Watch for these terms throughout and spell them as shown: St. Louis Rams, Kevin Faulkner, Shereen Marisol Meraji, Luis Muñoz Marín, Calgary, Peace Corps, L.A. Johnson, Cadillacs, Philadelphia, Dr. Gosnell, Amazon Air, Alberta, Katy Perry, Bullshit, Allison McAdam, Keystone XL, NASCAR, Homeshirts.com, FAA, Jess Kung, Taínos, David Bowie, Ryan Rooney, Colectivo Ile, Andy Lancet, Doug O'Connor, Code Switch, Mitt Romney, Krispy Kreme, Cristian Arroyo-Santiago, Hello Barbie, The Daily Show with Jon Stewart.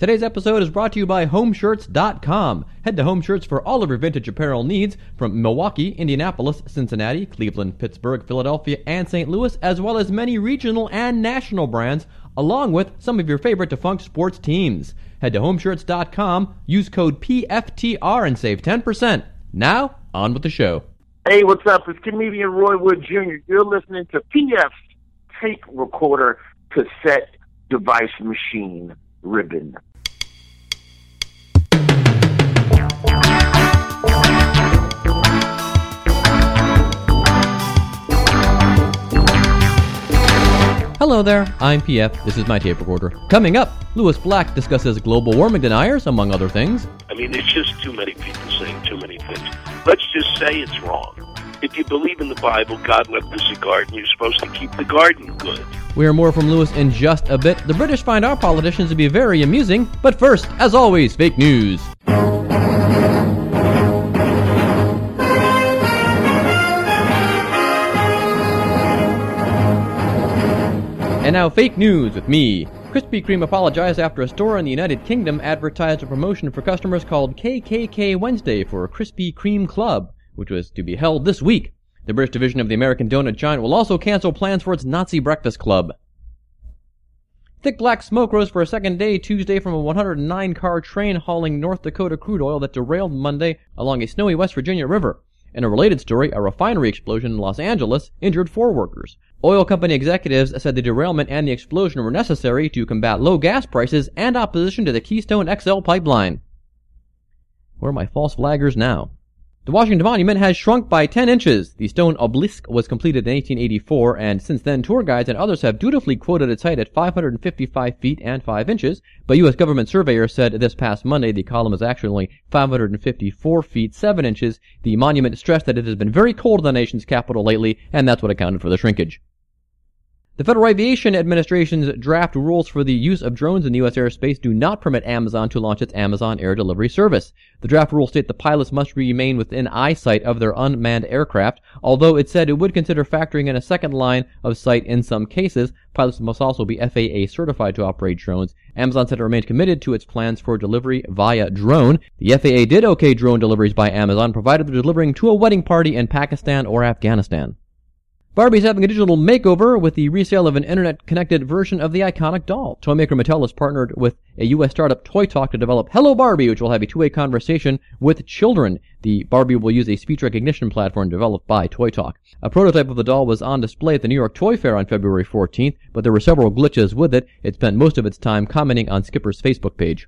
Today's episode is brought to you by Homeshirts.com. Head to Homeshirts for all of your vintage apparel needs from Milwaukee, Indianapolis, Cincinnati, Cleveland, Pittsburgh, Philadelphia, and St. Louis, as well as many regional and national brands, along with some of your favorite defunct sports teams. Head to Homeshirts.com, use code PFTR, and save 10%. Now, on with the show. Hey, what's up? It's comedian Roy Wood Jr. You're listening to PF's Tape Recorder Cassette Device Machine Ribbon. Hello there, I'm PF, this is my tape recorder. Coming up, Lewis Black discusses global warming deniers, among other things. I mean, it's just too many people saying too many things. Let's just say it's wrong. If you believe in the Bible, God left us a garden, you're supposed to keep the garden good. We hear more from Lewis in just a bit. The British find our politicians to be very amusing, but first, as always, fake news. And now, fake news with me. Krispy Kreme apologized after a store in the United Kingdom advertised a promotion for customers called KKK Wednesday for a Krispy Kreme Club, which was to be held this week. The British division of the American donut giant will also cancel plans for its Nazi breakfast club. Thick black smoke rose for a second day Tuesday from a 109-car train hauling North Dakota crude oil that derailed Monday along a snowy West Virginia river. In a related story, a refinery explosion in Los Angeles injured 4 workers. Oil company executives said the derailment and the explosion were necessary to combat low gas prices and opposition to the Keystone XL pipeline. Where are my false flaggers now? The Washington Monument has shrunk by 10 inches. The stone obelisk was completed in 1884, and since then tour guides and others have dutifully quoted its height at 555 feet and 5 inches, but U.S. government surveyors said this past Monday the column is actually only 554 feet 7 inches. The monument stressed that it has been very cold in the nation's capital lately, and that's what accounted for the shrinkage. The Federal Aviation Administration's draft rules for the use of drones in the U.S. airspace do not permit Amazon to launch its Amazon Air delivery service. The draft rules state the pilots must remain within eyesight of their unmanned aircraft, although it said it would consider factoring in a second line of sight in some cases. Pilots must also be FAA certified to operate drones. Amazon said it remained committed to its plans for delivery via drone. The FAA did okay drone deliveries by Amazon, provided they're delivering to a wedding party in Pakistan or Afghanistan. Barbie's having a digital makeover with the resale of an internet-connected version of the iconic doll. Toy maker Mattel has partnered with a U.S. startup ToyTalk to develop Hello Barbie, which will have a two-way conversation with children. The Barbie will use a speech recognition platform developed by ToyTalk. A prototype of the doll was on display at the New York Toy Fair on February 14th, but there were several glitches with it. It spent most of its time commenting on Skipper's Facebook page.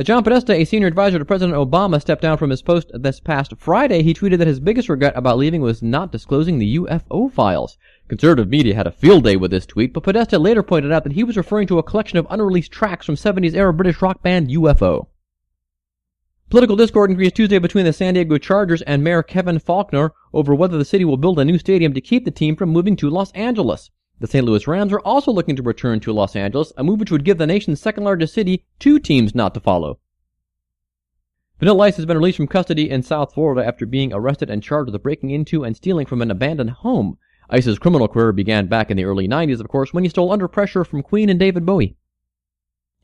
John Podesta, a senior advisor to President Obama, stepped down from his post this past Friday. He tweeted that his biggest regret about leaving was not disclosing the UFO files. Conservative media had a field day with this tweet, but Podesta later pointed out that he was referring to a collection of unreleased tracks from 70s-era British rock band UFO. Political discord increased Tuesday between the San Diego Chargers and Mayor Kevin Faulkner over whether the city will build a new stadium to keep the team from moving to Los Angeles. The St. Louis Rams are also looking to return to Los Angeles, a move which would give the nation's second-largest city 2 teams not to follow. Vanilla Ice has been released from custody in South Florida after being arrested and charged with breaking into and stealing from an abandoned home. Ice's criminal career began back in the early 90s, of course, when he stole Under Pressure from Queen and David Bowie.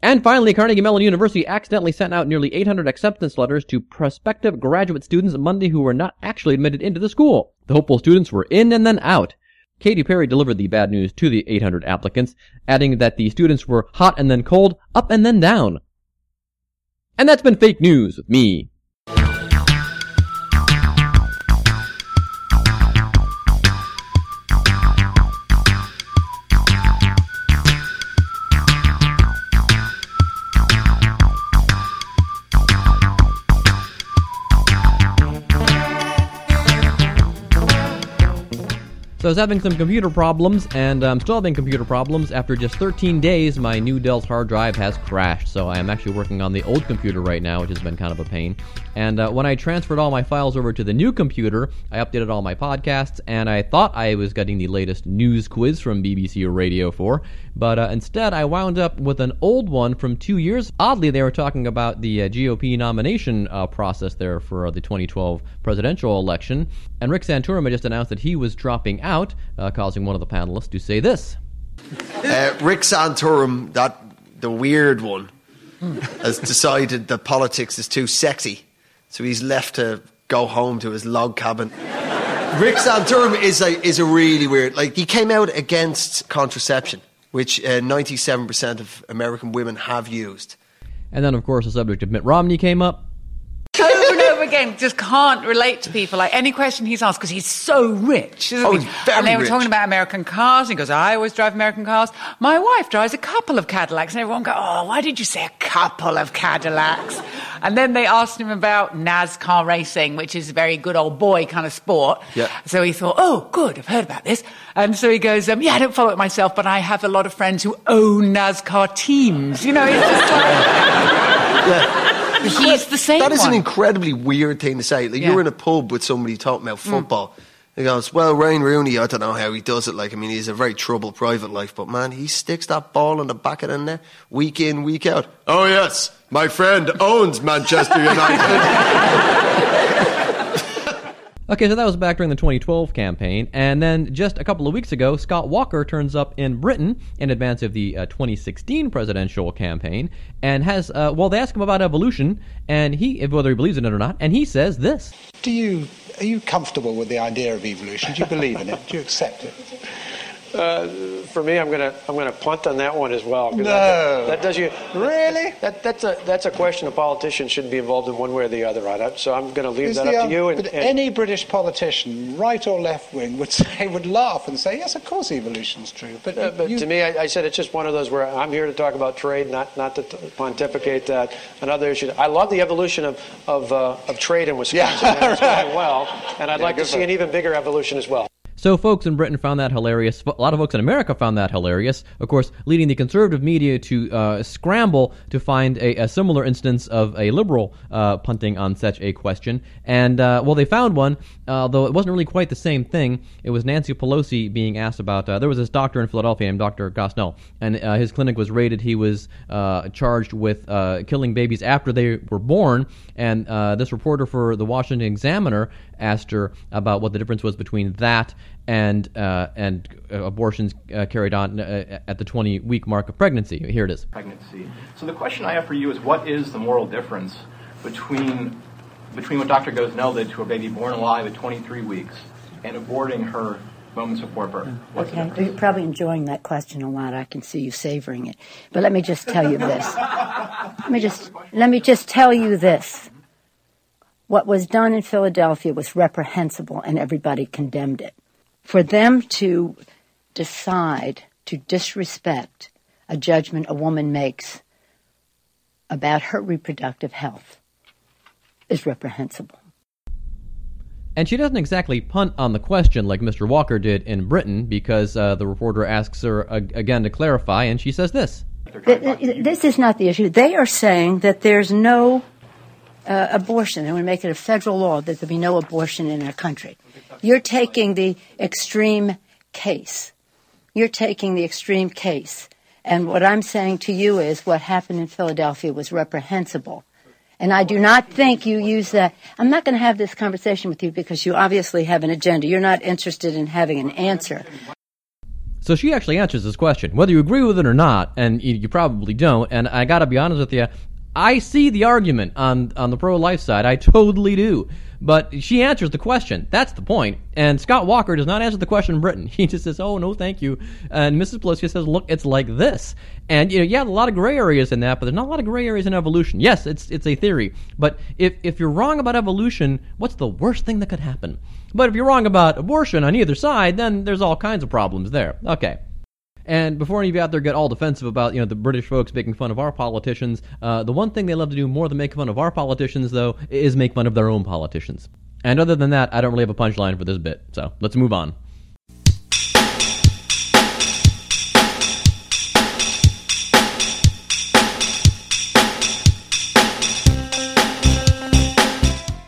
And finally, Carnegie Mellon University accidentally sent out nearly 800 acceptance letters to prospective graduate students Monday who were not actually admitted into the school. The hopeful students were in and then out. Katy Perry delivered the bad news to the 800 applicants, adding that the students were hot and then cold, up and then down. And that's been fake news with me. So I was having some computer problems, and I'm still having computer problems. After just 13 days, my new Dell's hard drive has crashed, so I am actually working on the old computer right now, which has been kind of a pain. And when I transferred all my files over to the new computer, I updated all my podcasts, and I thought I was getting the latest news quiz from BBC Radio 4, but instead I wound up with an old one from 2 years. Oddly, they were talking about the GOP nomination process there for the 2012 presidential election, and Rick Santorum had just announced that he was dropping out, causing one of the panelists to say this. Rick Santorum, the weird one, has decided that politics is too sexy, so he's left to go home to his log cabin. Rick Santorum is a really weird... Like, he came out against contraception, which 97% of American women have used. And then, of course, the subject of Mitt Romney came up. Again, just can't relate to people. Like, any question he's asked, because he's so rich, isn't he? And they were talking about American cars, and he goes, I always drive American cars. My wife drives a couple of Cadillacs. And everyone goes, oh, why did you say a couple of Cadillacs? And then they asked him about NASCAR racing, which is a very good old boy kind of sport. Yeah. So he thought, oh, good, I've heard about this. And so he goes, yeah, I don't follow it myself, but I have a lot of friends who own NASCAR teams. You know, he's just like... yeah. He's the same one. That is an incredibly weird thing to say. Like, yeah. You're in a pub with somebody talking about football. He goes, well, Ryan Rooney, I don't know how he does it. Like, I mean, he's a very troubled private life, but, man, he sticks that ball in the back of the net week in, week out. Oh, yes, my friend owns Manchester United. Okay, so that was back during the 2012 campaign. And then just a couple of weeks ago, Scott Walker turns up in Britain in advance of the 2016 presidential campaign and has, well, they ask him about evolution, and he, whether he believes in it or not, and he says this. Are you comfortable with the idea of evolution? Do you believe in it? Do you accept it? For me, I'm gonna punt on that one as well. No, that does you really. That's a question a politician shouldn't be involved in one way or the other. Right? So I'm gonna leave that up to you. But any British politician, right or left wing, would laugh and say, yes, of course, evolution's true. But to me, I said it's just one of those where I'm here to talk about trade, not to pontificate that and other issues. I love the evolution of trade in Wisconsin. Yeah, it's going well, and I'd like to see an even bigger evolution as well. So folks in Britain found that hilarious. A lot of folks in America found that hilarious, of course, leading the conservative media to scramble to find a similar instance of a liberal punting on such a question. And, well, they found one, though it wasn't really quite the same thing. It was Nancy Pelosi being asked about, there was this doctor in Philadelphia named Dr. Gosnell, and his clinic was raided. He was charged with killing babies after they were born. And this reporter for the Washington Examiner asked her about what the difference was between that and abortions carried on at the 20-week mark of pregnancy. Here it is. Pregnancy. So the question I have for you is, what is the moral difference between what Dr. Gosnell did to a baby born alive at 23 weeks and aborting her moments before birth? What's the difference? You're probably enjoying that question a lot. I can see you savoring it. But let me just tell you this. let me just tell you this. What was done in Philadelphia was reprehensible, and everybody condemned it. For them to decide to disrespect a judgment a woman makes about her reproductive health is reprehensible. And she doesn't exactly punt on the question like Mr. Walker did in Britain, because the reporter asks her again to clarify, and she says this. This is not the issue. They are saying that there's no abortion. They want to make it a federal law that there be no abortion in our country. You're taking the extreme case. And what I'm saying to you is what happened in Philadelphia was reprehensible. And I do not think you use that. I'm not going to have this conversation with you because you obviously have an agenda. You're not interested in having an answer. So she actually answers this question, whether you agree with it or not, and you probably don't. And I got to be honest with you, I see the argument on the pro-life side. I totally do. But she answers the question. That's the point. And Scott Walker does not answer the question in Britain. He just says, oh, no, thank you. And Mrs. Pelosi says, look, it's like this. And, you know, yeah, a lot of gray areas in that, but there's not a lot of gray areas in evolution. Yes, it's a theory. But if you're wrong about evolution, what's the worst thing that could happen? But if you're wrong about abortion on either side, then there's all kinds of problems there. Okay. And before any of you out there get all defensive about, you know, the British folks making fun of our politicians, the one thing they love to do more than make fun of our politicians, though, is make fun of their own politicians. And other than that, I don't really have a punchline for this bit, so let's move on.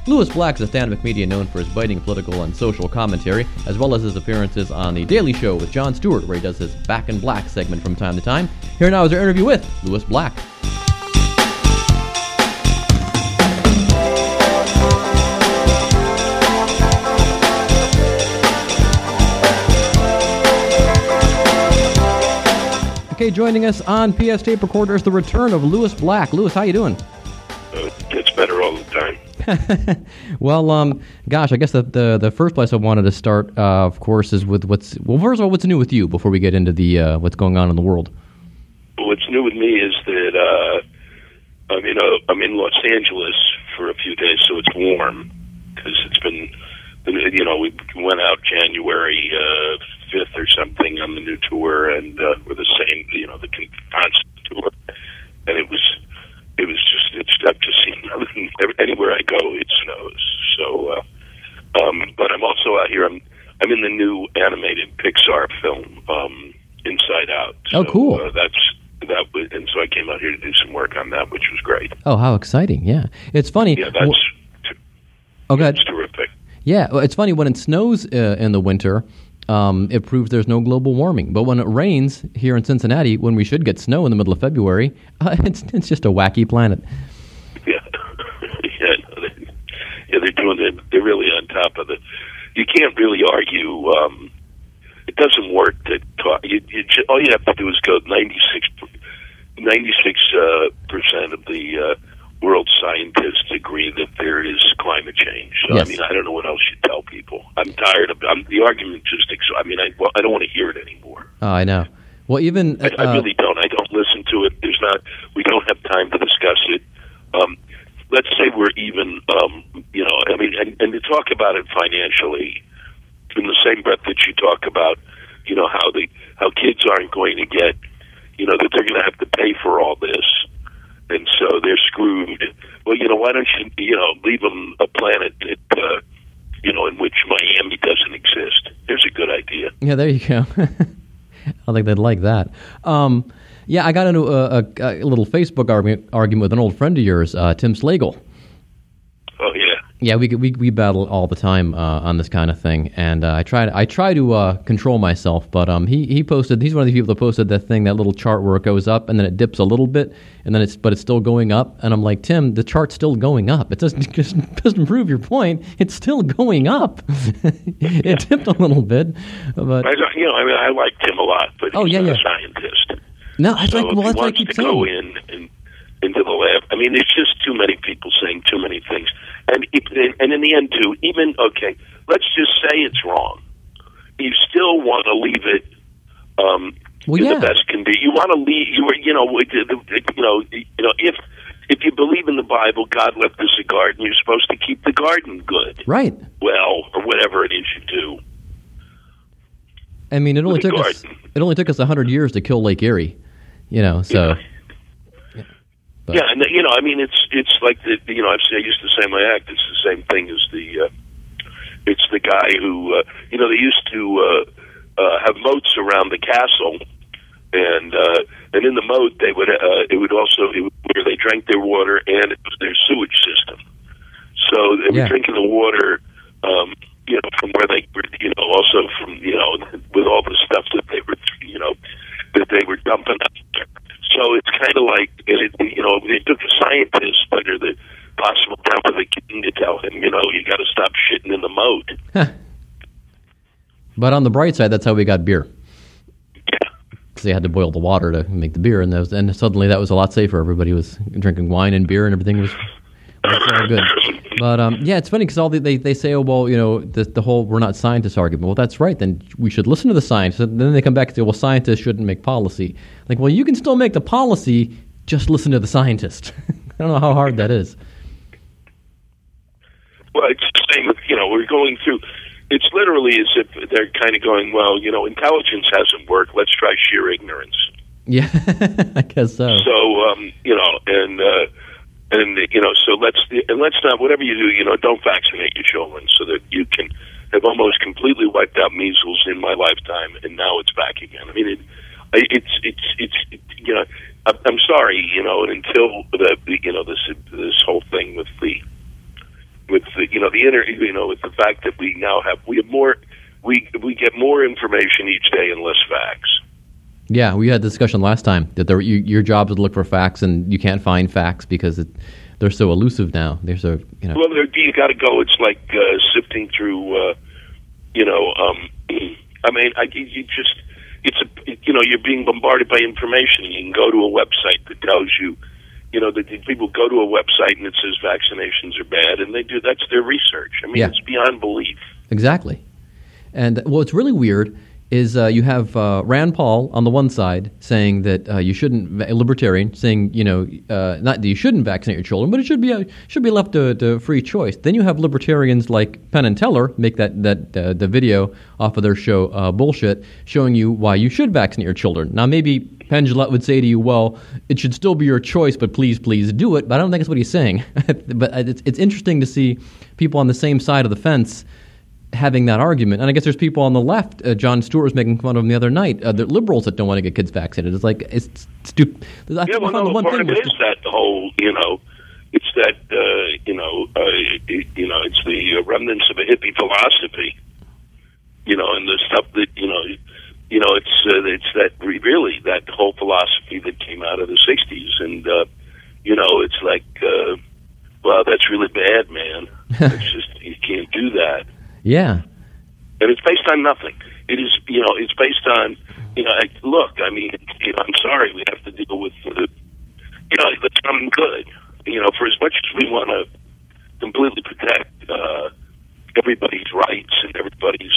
Lewis Black is a stand-up comedian known for his biting political and social commentary, as well as his appearances on The Daily Show with Jon Stewart, where he does his Back in Black segment from time to time. Here now is our interview with Lewis Black. Sake joining us on PS Tape Recorder is the return of Lewis Black. Lewis, how you doing? It gets better all the time. Well, gosh, I guess the first place I wanted to start, of course, is with what's new with you before we get into the what's going on in the world. What's new with me is that I'm in Los Angeles for a few days, so it's warm because it's been, we went out January 5th or something on the new tour, and we're the same, the constant tour, and it was just, I've just seen anywhere I go it snows. So, but I'm also out here. I'm in the new animated Pixar film, Inside Out. So, oh, cool! And so I came out here to do some work on that, which was great. Oh, how exciting! Yeah, it's funny. Yeah, that's terrific. Yeah, well, it's funny when it snows in the winter. It proves there's no global warming. But when it rains here in Cincinnati, when we should get snow in the middle of February, it's just a wacky planet. Yeah, they're doing it. They're really on top of it. You can't really argue. It doesn't work to talk. All you have to do is go 96% of the world scientists agree that there is climate change. So, yes. I mean, I don't know what else you tell people. I'm tired of the argument. I don't want to hear it anymore. Oh, I know. Well, even I really don't. I don't listen to it. We don't have time to discuss it. Let's say we're even. And to talk about it financially, in the same breath that you talk about, how kids aren't going to get, that they're going to have to pay for all this. And so they're screwed. Well, why don't you, leave them a planet that, in which Miami doesn't exist? There's a good idea. Yeah, there you go. I think they'd like that. Yeah, I got into a little Facebook argument with an old friend of yours, Tim Slagle. Oh yeah. Yeah, we battle all the time on this kind of thing, and I try to control myself. But he posted. He's one of the people that posted that thing, that little chart where it goes up and then it dips a little bit, and then it's still going up. And I'm like, Tim, the chart's still going up. It doesn't prove your point. It's still going up. It dipped a little bit, but I like Tim a lot, but he's not a scientist. No, I think that's what I keep saying. Go in and into the lab. I mean, it's just too many people saying too many things. And in the end, too, let's just say it's wrong. You still want to leave it the best can be. You want to leave, if you believe in the Bible, God left us a garden, you're supposed to keep the garden good. Right. Well, or whatever it is you do. I mean, it only took us 100 years to kill Lake Erie, so... Yeah. Yeah, and it's like I used to say in my act, it's the same thing as it's the guy who they used to have moats around the castle, and in the moat they would where they drank their water, and it was their sewage system, so they were drinking the water from where they were, also from with all the stuff that they were dumping out there. So it's kind of like, it took a scientist under the possible top of the king to tell him, you got to stop shitting in the moat. But on the bright side, that's how we got beer. Yeah. Because they had to boil the water to make the beer, and suddenly that was a lot safer. Everybody was drinking wine and beer, and everything was all good. But, it's funny because they say, oh, well, the whole we're not scientists argument. Well, that's right. Then we should listen to the science. And then they come back and say, well, scientists shouldn't make policy. Like, well, you can still make the policy, just listen to the scientist. I don't know how hard that is. Well, it's the same, we're going through, it's literally as if they're kind of going, well, intelligence hasn't worked. Let's try sheer ignorance. Yeah, I guess so. So, so let's not, whatever you do, don't vaccinate your children, so that you can have almost completely wiped out measles in my lifetime, and now it's back again. I mean, I'm sorry, and until this whole thing with the the with the fact that we get more information each day and less facts. Yeah, we had a discussion last time that your job is to look for facts, and you can't find facts because they're so elusive now. They're so Well, you got to go. It's like sifting through. you're being bombarded by information. You can go to a website that tells you, that people go to a website and it says vaccinations are bad, and they do. That's their research. I mean, It's beyond belief. Exactly. And what's really weird is you have Rand Paul on the one side saying that you shouldn't, a libertarian, saying, not that you shouldn't vaccinate your children, but it should be left to free choice. Then you have libertarians like Penn and Teller make that the video off of their show Bullshit, showing you why you should vaccinate your children. Now, maybe Penn Jillette would say to you, well, it should still be your choice, but please do it. But I don't think that's what he's saying. But it's interesting to see people on the same side of the fence having that argument. And I guess there's people on the left, John Stewart was making fun of him the other night, the liberals that don't want to get kids vaccinated. It's like, it's stupid. It's the remnants of a hippie philosophy, and the stuff that, it's that really that whole philosophy that came out of the 60s. And, it's like, well, that's really bad, man. It's just, you can't do that. Yeah, and it's based on nothing. It is, it's based on, look. I mean, I'm sorry, we have to deal with the common good. For as much as we want to completely protect everybody's rights and everybody's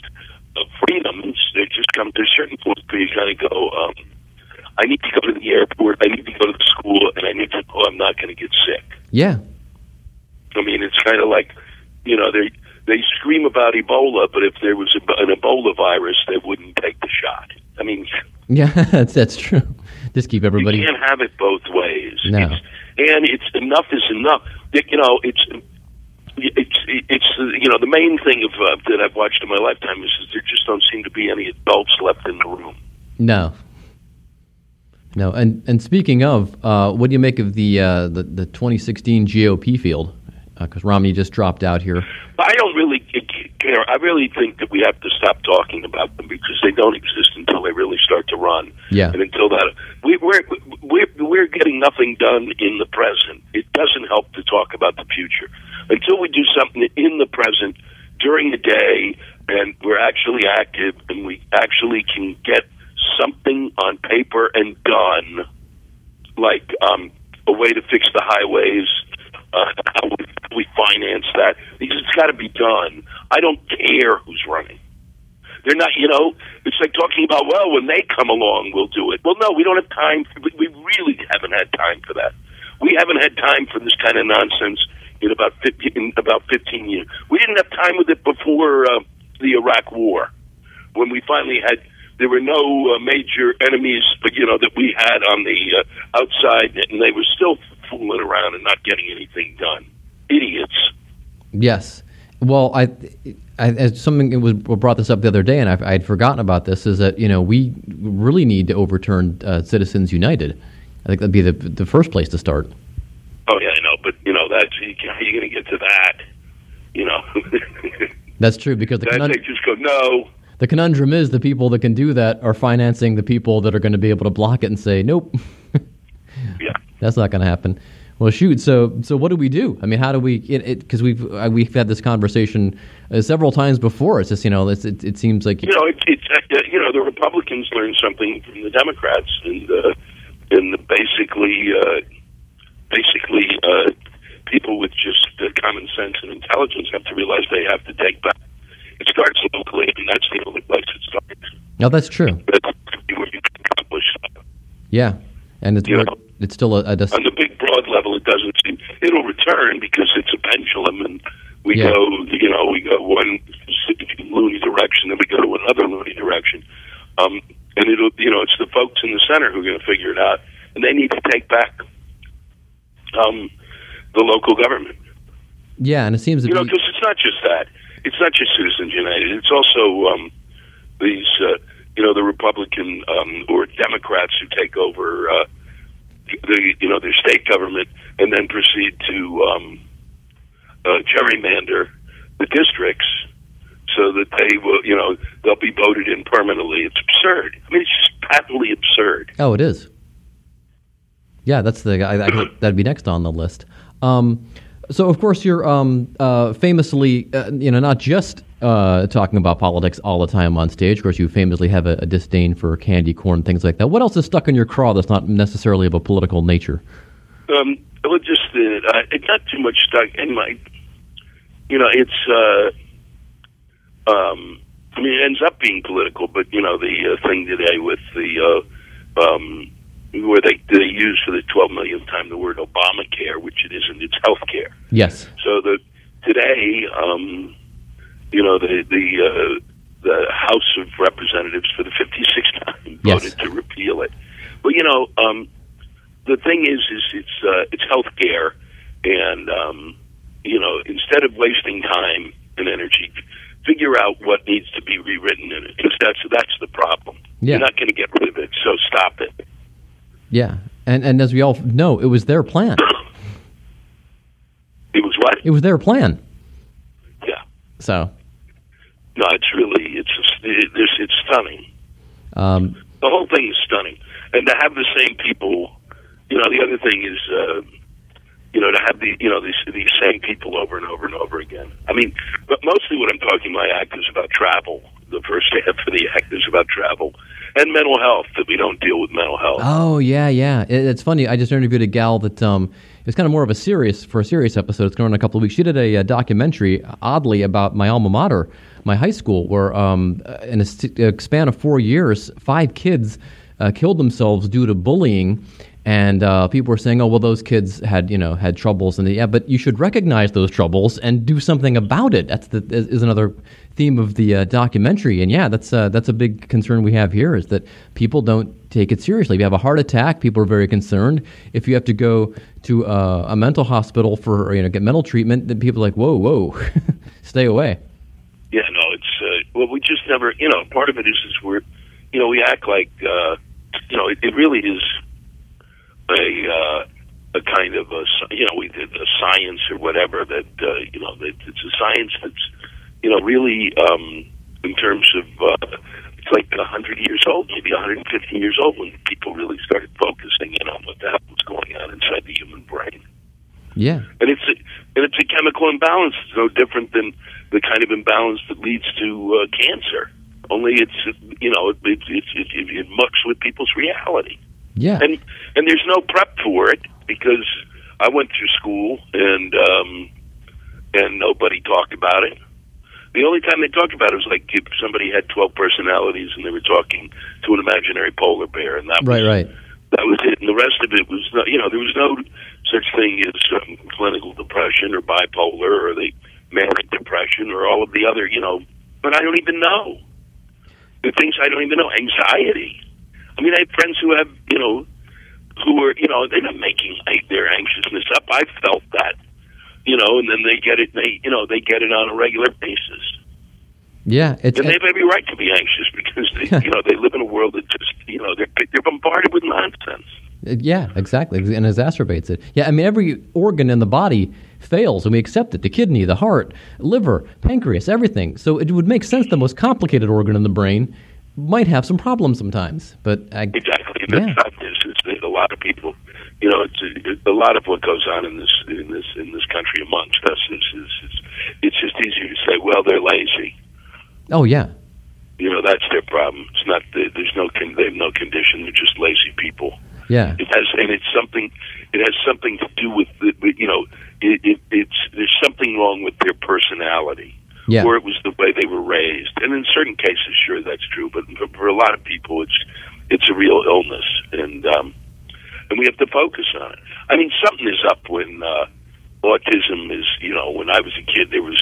freedoms, there just comes to a certain point where you kind of go, I need to go to the airport, I need to go to the school, and I need to. Oh, I'm not going to get sick. Yeah, I mean, it's kind of like, They scream about Ebola, but if there was an Ebola virus, they wouldn't take the shot. I mean... Yeah, that's true. Just keep everybody... You can't have it both ways. No. It's enough is enough. The main thing that I've watched in my lifetime is there just don't seem to be any adults left in the room. No. No, and speaking of, what do you make of the 2016 GOP field? Because Romney just dropped out here. I don't really care. I really think that we have to stop talking about them because they don't exist until they really start to run. Yeah. And until that, we're getting nothing done in the present. It doesn't help to talk about the future until we do something in the present during the day, and we're actually active and we actually can get something on paper and done, like a way to fix the highways. How we finance that, because it's got to be done. I don't care who's running. They're not, it's like talking about, well, when they come along, we'll do it. Well, no, we don't have time. We really haven't had time for that. We haven't had time for this kind of nonsense in about 15 years. We didn't have time with it before the Iraq War, when we finally had. There were no major enemies, that we had on the outside, and they were still fooling around and not getting anything done. Idiots. Yes. Well, brought this up the other day, and I had forgotten about this. Is that we really need to overturn Citizens United? I think that'd be the first place to start. Oh yeah, I know, but how are you going to get to that? That's true because they just go no. The conundrum is the people that can do that are financing the people that are going to be able to block it and say, nope, yeah, that's not going to happen. Well, shoot. So what do we do? I mean, how do we? Because we've had this conversation several times before. It's just it seems like the Republicans learned something from the Democrats and basically people with just common sense and intelligence have to realize they have to take back. It starts locally, and that's the only place it starts. No, that's true. That's where you can accomplish stuff. Yeah, and it's still a... On the big, broad level, it doesn't seem... It'll return because it's a pendulum, and we go one loony direction, then we go to another loony direction. And it'll, it's the folks in the center who are going to figure it out, and they need to take back the local government. Yeah, and it seems... because it's not just that. It's not just Citizens United. It's also these, the Republican or Democrats who take over, their state government and then proceed to gerrymander the districts so that they will, they'll be voted in permanently. It's absurd. I mean, it's just patently absurd. Oh, it is. Yeah, that's that'd be next on the list. So, of course, you're famously, not just talking about politics all the time on stage. Of course, you famously have a disdain for candy corn, things like that. What else is stuck in your craw that's not necessarily of a political nature? Well, just it got too much stuck in my, it's. I mean, it ends up being political, but the thing today with the where they use for the 12 millionth time the word Obamacare, which it isn't, it's healthcare. Yes. So today, the House of Representatives for the 56th time voted to repeal it. Well, the thing is it's healthcare, and instead of wasting time and energy, figure out what needs to be rewritten in it, because that's the problem. Yeah. You're not going to get rid of it, so stop it. Yeah, and as we all know, it was their plan. It was what? It was their plan. Yeah. So. No, it's stunning. The whole thing is stunning, and to have the same people. The other thing is, to have these same people over and over and over again. I mean, but mostly what I'm talking my act is about travel. The first half of the act is about travel and mental health, that we don't deal with mental health. Oh yeah. It's funny. I just interviewed a gal that it was kind of more of a serious episode. It's going on in a couple of weeks. She did a documentary, oddly, about my alma mater, my high school, where in a span of 4 years, 5 kids killed themselves due to bullying. And people were saying, "Oh, well, those kids had troubles," and but you should recognize those troubles and do something about it. That is another theme of the documentary. And that's a big concern we have here, is that people don't take it seriously. If you have a heart attack, people are very concerned. If you have to go to a mental hospital for get mental treatment, then people are like, "Whoa, stay away." Yeah, no, it's well, we just never. Part of it is we're we act like it really is. A kind of we did a science or whatever that it's a science that's really in terms of it's like 100 years old, maybe 150 years old, when people really started focusing in on what the hell was going on inside the human brain. Yeah, and it's a chemical imbalance. It's no different than the kind of imbalance that leads to cancer. Only it mucks with people's reality. Yeah, and there's no prep for it, because I went through school and nobody talked about it. The only time they talked about it was like if somebody had 12 personalities and they were talking to an imaginary polar bear, and that that was it. And the rest of it was there was no such thing as clinical depression or bipolar or the manic depression or all of the other But I don't even know the things I don't even know. Anxiety. I mean, I have friends who have, they're not making their anxiousness up. I felt that, and then they get it, they get it on a regular basis. Yeah. And they have every right to be anxious, because, they live in a world that just, they're bombarded with nonsense. Yeah, exactly. And exacerbates it. Yeah, I mean, every organ in the body fails, and we accept it. The kidney, the heart, liver, pancreas, everything. So it would make sense the most complicated organ in the brain might have some problems sometimes, but exactly. Yeah. It's a lot of people, it's a lot of what goes on in this country amongst us is just easier to say, well, they're lazy. Oh yeah, that's their problem. It's not they have no condition. They're just lazy people. Yeah, It has something to do with there's something wrong with their personality. Yeah. Or it was the way they were raised, and in certain cases, sure, that's true. But for a lot of people, it's a real illness, and we have to focus on it. I mean, something is up when autism is. When I was a kid, there was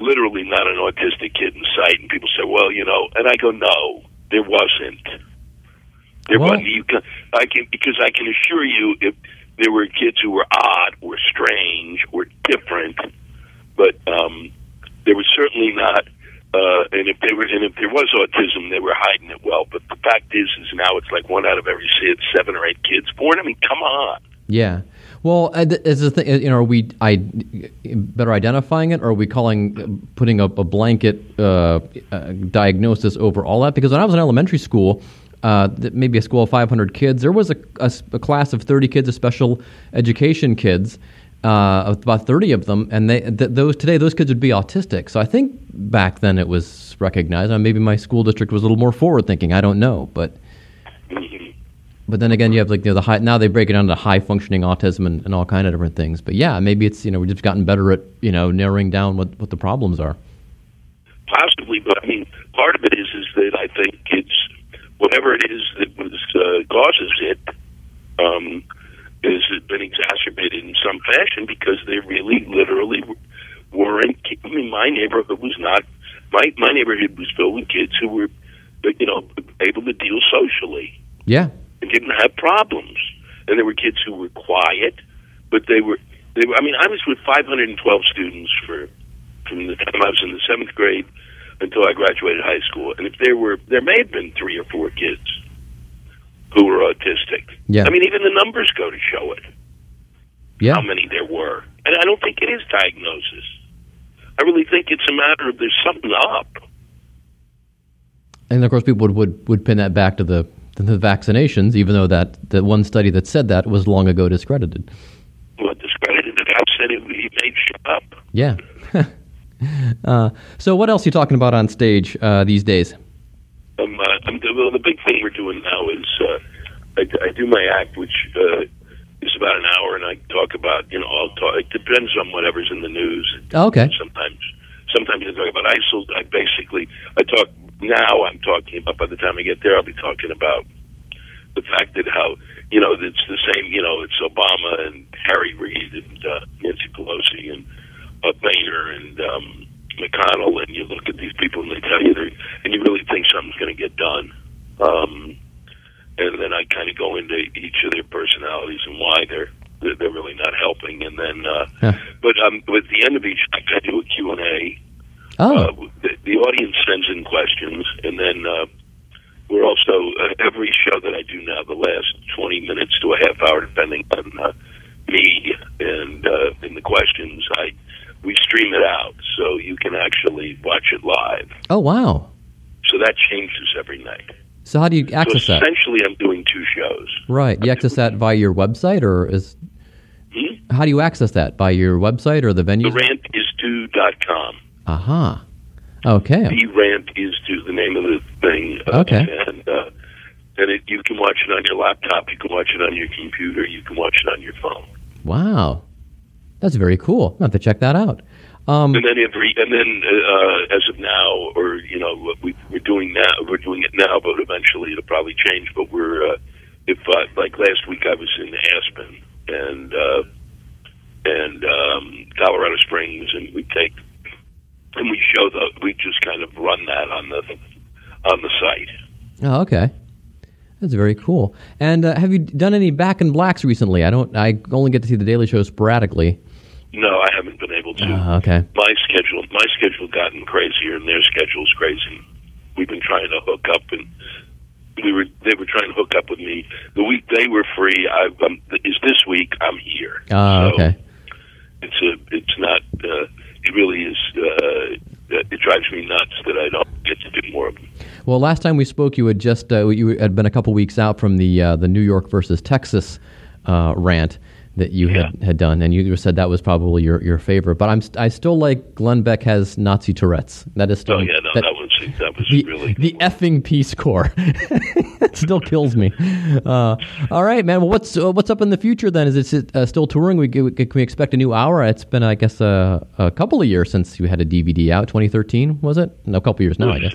literally not an autistic kid in sight, and people say, "Well, and I go, "No, there wasn't." There wasn't. Because I can assure you, if there were kids who were odd or strange or different, but. They were certainly not, and if there was autism, they were hiding it well. But the fact is now it's like 7 or 8 kids born. I mean, come on. Yeah. Well, is the thing, are we better identifying it, or are we putting up a blanket diagnosis over all that? Because when I was in elementary school, maybe a school of 500 kids, there was a class of 30 kids, of special education kids. about 30 of them, and those kids would be autistic. So I think back then it was recognized. Maybe my school district was a little more forward thinking. I don't know, but then again, you have the high. Now they break it down to high functioning autism and all kind of different things. But yeah, maybe it's we've just gotten better at narrowing down what the problems are. Possibly, but part of it is that I think it's whatever it is that causes it. Has been exacerbated in some fashion because they really, literally weren't. My neighborhood was not. My neighborhood was filled with kids who were, able to deal socially. Yeah, and didn't have problems. And there were kids who were quiet, but they were. I was with 512 students from the time I was in the seventh grade until I graduated high school. And if there may have been 3 or 4 kids who were autistic. Yeah. Even the numbers go to show it. Yeah. How many there were. And I don't think it is diagnosis. I really think it's a matter of there's something up. And of course people would pin that back to the vaccinations, even though that one study that said that was long ago discredited. Well, discredited. The guy said it, he made shit up. Yeah. So what else are you talking about on stage these days? The big thing we're doing now is I do my act, which is about an hour, and I talk about it depends on whatever's in the news. Okay. Sometimes I talk about ISIL. I'm talking about. By the time I get there, I'll be talking about the fact that how it's the same. It's Obama and Harry Reid and Nancy Pelosi and Boehner and McConnell, and you look at these people and they tell you and you really think something's going to get done. And then I kind of go into each of their personalities and why they're really not helping. And then, at the end of each, I do a Q&A. Oh. The audience sends in questions, and then we're also every show that I do now, the last 20 minutes to a half hour, depending on me and the questions, we stream it out, so you can actually watch it live. Oh, wow. So that changes every night. So how do you access that? Essentially, I'm doing 2 shows. Right. You access that via your website, or is... Hmm? How do you access that? By your website or the venue? The Rant Is Due.com. Aha. Uh-huh. Okay. The Rant Is Due, the name of the thing. Okay. And you can watch it on your laptop, you can watch it on your computer, you can watch it on your phone. Wow. That's very cool. I'll have to check that out. And then, as of now, or we're doing it now, but eventually it'll probably change. But if last week I was in Aspen and Colorado Springs, and we show we just kind of run that on the site. Oh, okay. That's very cool. And have you done any Back in Blacks recently? I only get to see the Daily Show sporadically. No, I haven't been able to. Okay. My schedule gotten crazier, and their schedule's crazy. We've been trying to hook up, and they were trying to hook up with me. The week they were free, is this week. I'm here. Okay. It's not. It really is. It drives me nuts that I don't get to do more of them. Well, last time we spoke, you had just you had been a couple weeks out from the New York versus Texas rant that you had done, and you said that was probably your favorite. But I still like Glenn Beck has Nazi Tourette's. That is still that was really the effing Peace Corps. It still kills me. All right, man. Well, what's up in the future then? Is it still touring? Can we expect a new hour? It's been, I guess, a couple of years since you had a DVD out. 2013 was it? No, a couple of years now, I guess.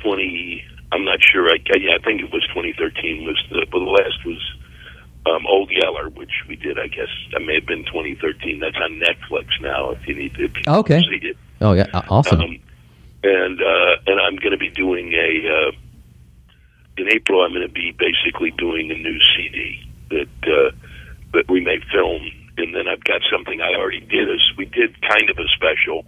I'm not sure. I think it was 2013 was the last was. Old Yeller, which we did, I guess. That may have been 2013. That's on Netflix now. If you need to see it. Oh yeah, awesome. And I'm going to be doing in April. I'm going to be basically doing a new CD that we may film, and then I've got something I already did. We did kind of a special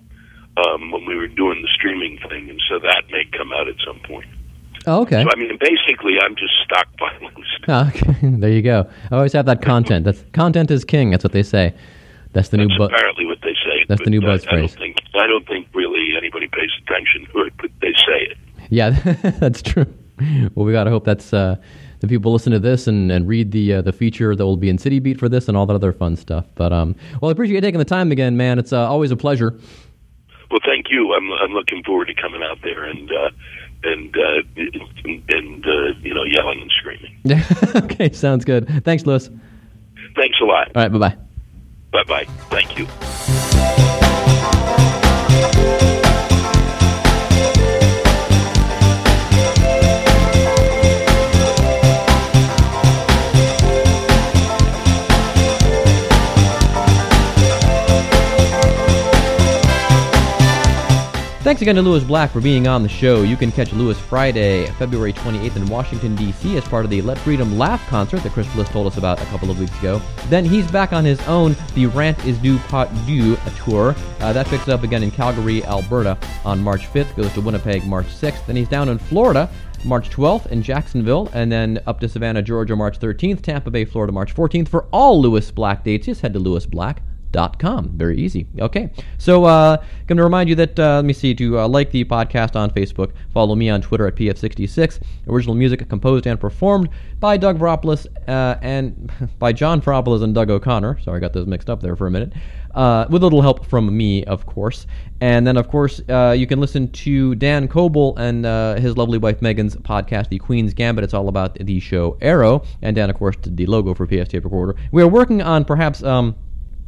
when we were doing the streaming thing, and so that may come out at some point. Oh, okay. So, basically, I'm just stockpiling. Okay. There you go. I always have that content. Content is king. That's what they say. That's the new buzz. Apparently, what they say. That's the new buzz phrase. I don't think really anybody pays attention to it, but they say it. Yeah, that's true. Well, we got to hope that's the people listen to this and read the feature that will be in City Beat for this and all that other fun stuff. But well, I appreciate you taking the time again, man. It's always a pleasure. Well, thank you. I'm looking forward to coming out there and you know, yelling and screaming. Okay, sounds good. Thanks, Lewis. Thanks a lot. All right, bye-bye. Bye-bye. Thank you. Thanks again to Lewis Black for being on the show. You can catch Lewis Friday, February 28th in Washington, D.C. as part of the Let Freedom Laugh concert that Chris Bliss told us about a couple of weeks ago. Then he's back on his own The Rant Is Due Part Due tour. That picks up again in Calgary, Alberta on March 5th, goes to Winnipeg March 6th. Then he's down in Florida March 12th in Jacksonville, and then up to Savannah, Georgia March 13th, Tampa Bay, Florida March 14th. For all Lewis Black dates, just head to lewisblack.com. Very easy. Okay. So I'm going to remind you that, let me see, to like the podcast on Facebook, follow me on Twitter at PF66. Original music composed and performed by Doug Veropoulos and by John Veropoulos and Doug O'Connor. Sorry, I got those mixed up there for a minute. With a little help from me, of course. And then, of course, you can listen to Dan Coble and his lovely wife Megan's podcast, The Queen's Gambit. It's all about the show Arrow. And Dan, of course, did the logo for PF Tape Recorder. We are working on perhaps...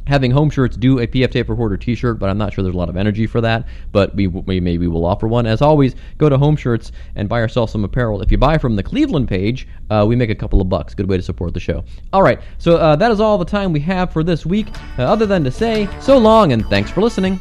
having Home Shirts do a PF Tape Recorder t-shirt, but I'm not sure there's a lot of energy for that, but we maybe will offer one. As always, go to Home Shirts and buy yourself some apparel. If you buy from the Cleveland page, we make a couple of bucks. Good way to support the show. All right, so that is all the time we have for this week, other than to say so long and thanks for listening.